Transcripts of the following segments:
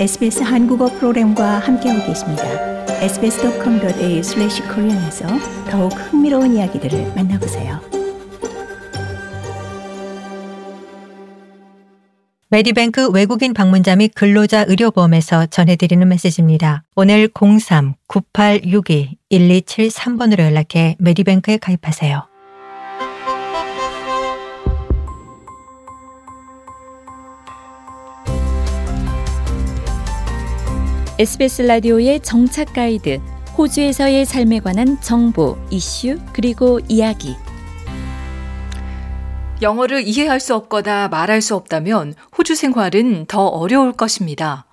SBS 한국어 프로그램과 함께하고 계십니다. sbs.com.au/korean에서 더욱 흥미로운 이야기들을 만나보세요. 메디뱅크 외국인 방문자 및 근로자 의료보험에서 전해드리는 메시지입니다. 오늘 03-9862-1273번으로 연락해 메디뱅크에 가입하세요. SBS 라디오의 정착 가이드, 호주에서의 삶에 관한 정보, 이슈, 그리고 이야기. 영어를 이해할 수 없거나 말할 수 없다면 호주 생활은 더 어려울 것입니다.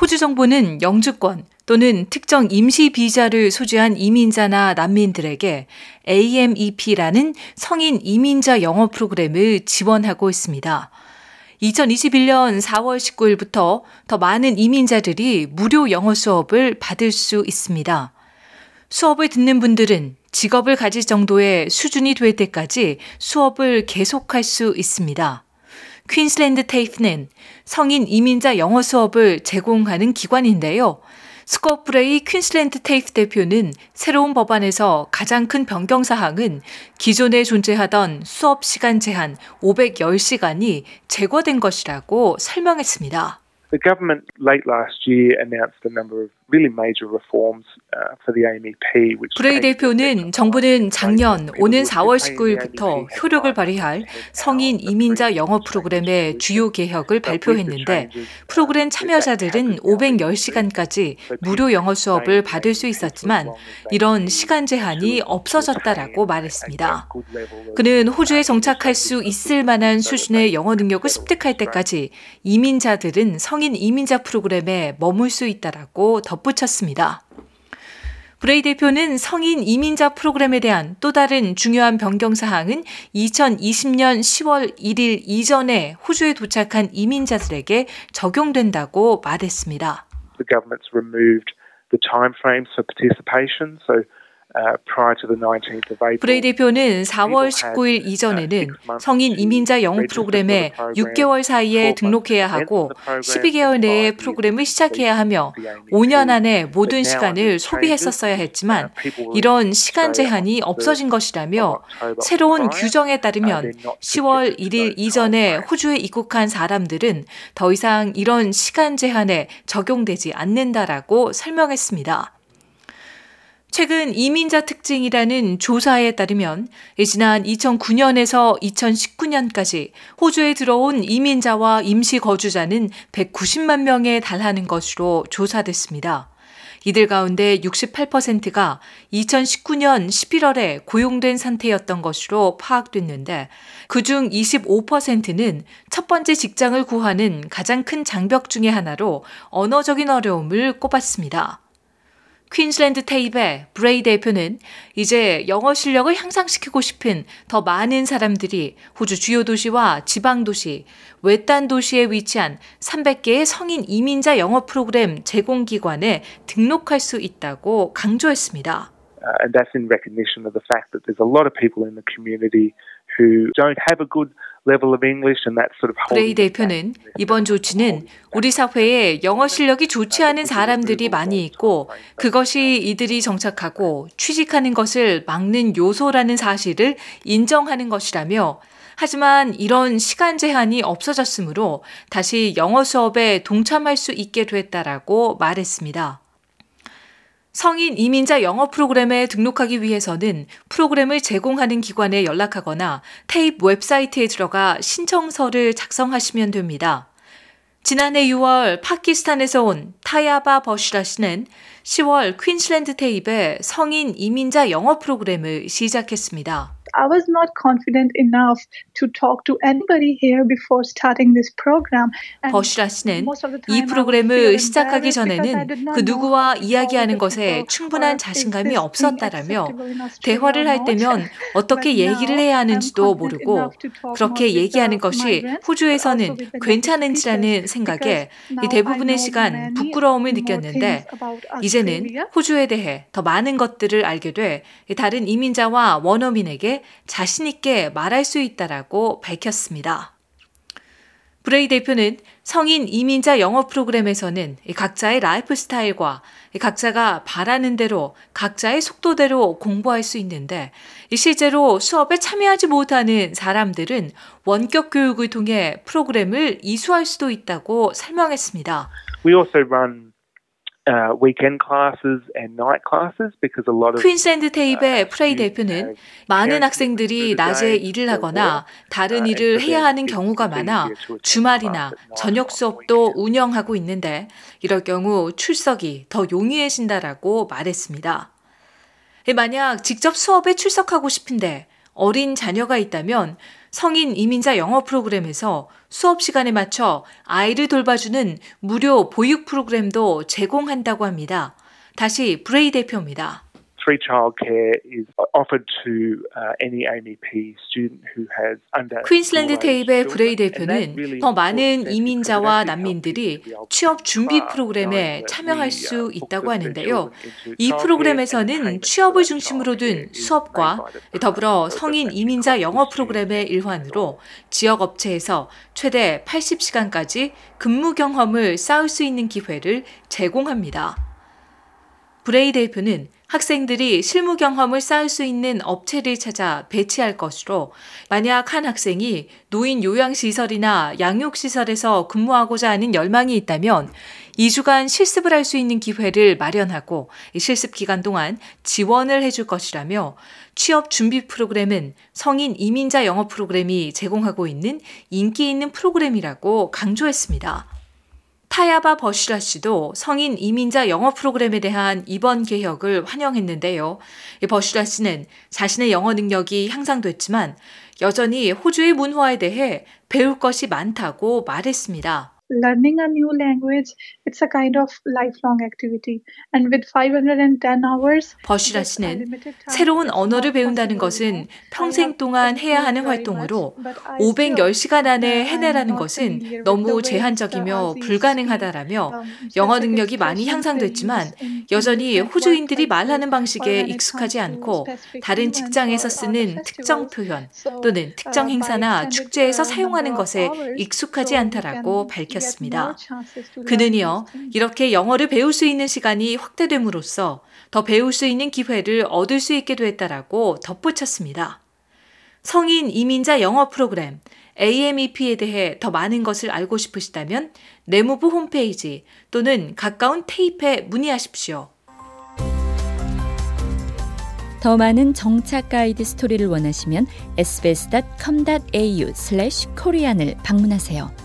호주 정부는 영주권 또는 특정 임시 비자를 소지한 이민자나 난민들에게 AMEP라는 성인 이민자 영어 프로그램을 지원하고 있습니다. 2021년 4월 19일부터 더 많은 이민자들이 무료 영어 수업을 받을 수 있습니다. 수업을 듣는 분들은 직업을 가질 정도의 수준이 될 때까지 수업을 계속할 수 있습니다. 퀸슬랜드 TAFE는 성인 이민자 영어 수업을 제공하는 기관인데요. 스콧 브레이 퀸슬랜드 테이프 대표는 새로운 법안에서 가장 큰 변경 사항은 기존에 존재하던 수업 시간 제한 510시간이 제거된 것이라고 설명했습니다. The government late last year announced a number of really major reforms for the AMEP. 브레이 대표는 정부는 작년 오는 4월 19일부터 효력을 발휘할 성인 이민자 영어 프로그램의 주요 개혁을 발표했는데 프로그램 참여자들은 510시간까지 무료 영어 수업을 받을 수 있었지만 이런 시간 제한이 없어졌다라고 말했습니다. 그는 호주에 정착할 수 있을 만한 수준의 영어 능력을 습득할 때까지 이민자들은 성인 이민자 프로그램에 머물 수 있다라고 덧붙였습니다. 브레이 대표는 성인 이민자 프로그램에 대한 또 다른 중요한 변경 사항은 2020년 10월 1일 이전에 호주에 도착한 이민자들에게 적용된다고 말했습니다. The government's removed the time frames for participation, so 브레이 대표는 4월 19일 이전에는 성인 이민자 영어 프로그램에 6개월 사이에 등록해야 하고 12개월 내에 프로그램을 시작해야 하며 5년 안에 모든 시간을 소비했었어야 했지만 이런 시간 제한이 없어진 것이라며 새로운 규정에 따르면 10월 1일 이전에 호주에 입국한 사람들은 더 이상 이런 시간 제한에 적용되지 않는다라고 설명했습니다. 최근 이민자 특징이라는 조사에 따르면 지난 2009년에서 2019년까지 호주에 들어온 이민자와 임시 거주자는 190만 명에 달하는 것으로 조사됐습니다. 이들 가운데 68%가 2019년 11월에 고용된 상태였던 것으로 파악됐는데 그중 25%는 첫 번째 직장을 구하는 가장 큰 장벽 중에 하나로 언어적인 어려움을 꼽았습니다. 퀸슬랜드 테이프의 브레이 대표는 이제 영어 실력을 향상시키고 싶은 더 많은 사람들이 호주 주요 도시와 지방도시, 외딴 도시에 위치한 300개의 성인 이민자 영어 프로그램 제공기관에 등록할 수 있다고 강조했습니다. And that's in recognition of the fact that there's a lot of people in the community who don't have a good 브레이 대표는 이번 조치는 우리 사회에 영어 실력이 좋지 않은 사람들이 많이 있고 그것이 이들이 정착하고 취직하는 것을 막는 요소라는 사실을 인정하는 것이라며 하지만 이런 시간 제한이 없어졌으므로 다시 영어 수업에 동참할 수 있게 됐다라고 말했습니다. 성인 이민자 영어 프로그램에 등록하기 위해서는 프로그램을 제공하는 기관에 연락하거나 테이프 웹사이트에 들어가 신청서를 작성하시면 됩니다. 지난해 6월 파키스탄에서 온 타야바 버슈라 씨는 10월 퀸슬랜드 테이프의 성인 이민자 영어 프로그램을 시작했습니다. I was not confident enough to talk to anybody here before starting this program. 버슈라 씨는 이 프로그램을 시작하기 전에는 그 누구와 이야기하는 것에 충분한 자신감이 없었다라며 대화를 할 때면 어떻게 얘기를 해야 하는지도 모르고 그렇게 얘기하는 것이 호주에서는 괜찮은지라는 생각에 대부분의 시간 부끄러움을 느꼈는데 이제는 호주에 대해 더 많은 것들을 알게 돼 다른 이민자와 원어민에게 자신 있게 말할 수 있다라고 밝혔습니다. 브레이 대표는 성인 이민자 영어 프로그램에서는 각자의 라이프 스타일과 각자가 바라는 대로 각자의 속도대로 공부할 수 있는데 실제로 수업에 참여하지 못하는 사람들은 원격 교육을 통해 프로그램을 이수할 수도 있다고 설명했습니다. We also run weekend classes and night classes because a lot of 퀸슬랜드 테이프의 프레이 대표는 많은 학생들이 낮에 일을 하거나 다른 일을 해야 하는 경우가 많아 주말이나 저녁 수업도 운영하고 있는데 이럴 경우 출석이 더 용이해진다라고 말했습니다. 만약 직접 수업에 출석하고 싶은데 어린 자녀가 있다면 성인 이민자 영어 프로그램에서 수업 시간에 맞춰 아이를 돌봐주는 무료 보육 프로그램도 제공한다고 합니다. 다시 브레이 대표입니다. Free childcare is offered to any AMEP student who has under 퀸슬랜드 테이프의 브레이 대표는 더 많은 이민자와 난민들이 취업 준비 프로그램에 참여할 수 있다고 하는데요. 이 프로그램에서는 취업을 중심으로 둔 수업과 더불어 성인 이민자 영어 프로그램의 일환으로 지역 업체에서 최대 80시간까지 근무 경험을 쌓을 수 있는 기회를 제공합니다. 브레이 대표는 학생들이 실무 경험을 쌓을 수 있는 업체를 찾아 배치할 것으로 만약 한 학생이 노인 요양시설이나 양육시설에서 근무하고자 하는 열망이 있다면 2주간 실습을 할 수 있는 기회를 마련하고 실습 기간 동안 지원을 해줄 것이라며 취업 준비 프로그램은 성인 이민자 영어 프로그램이 제공하고 있는 인기 있는 프로그램이라고 강조했습니다. 타야바 버슈라 씨도 성인 이민자 영어 프로그램에 대한 이번 개혁을 환영했는데요. 버슈라 씨는 자신의 영어 능력이 향상됐지만 여전히 호주의 문화에 대해 배울 것이 많다고 말했습니다. Learning a new language, it's a kind of lifelong activity. And with 510 hours, 버슈라 씨는 새로운 언어를 배운다는 것은 평생 동안 해야 하는 활동으로 510시간 안에 해내라는 것은 너무 제한적이며 불가능하다라며 영어 능력이 많이 향상됐지만 여전히 호주인들이 말하는 방식에 익숙하지 않고 다른 직장에서 쓰는 특정 표현 또는 특정 행사나 축제에서 사용하는 것에 익숙하지 않다라고 밝혔습니다. 그는 이어 이렇게 영어를 배울 수 있는 시간이 확대됨으로써 더 배울 수 있는 기회를 얻을 수 있게 됐다라고 덧붙였습니다. 성인 이민자 영어 프로그램 AMEP에 대해 더 많은 것을 알고 싶으시다면 내무부 홈페이지 또는 가까운 테이프에 문의하십시오. 더 많은 정착 가이드 스토리를 원하시면 sbs.com.au/korean을 방문하세요.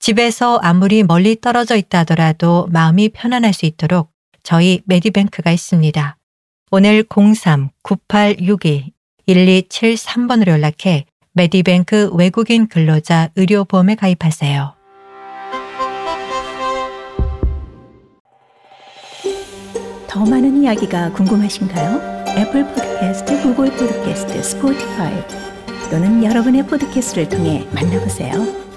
집에서 아무리 멀리 떨어져 있다 하더라도 마음이 편안할 수 있도록 저희 메디뱅크가 있습니다. 오늘 03-9862-1273번으로 연락해 메디뱅크 외국인 근로자 의료보험에 가입하세요. 더 많은 이야기가 궁금하신가요? 애플 팟캐스트, 구글 팟캐스트, 스포티파이 또는 여러분의 팟캐스트를 통해 만나보세요.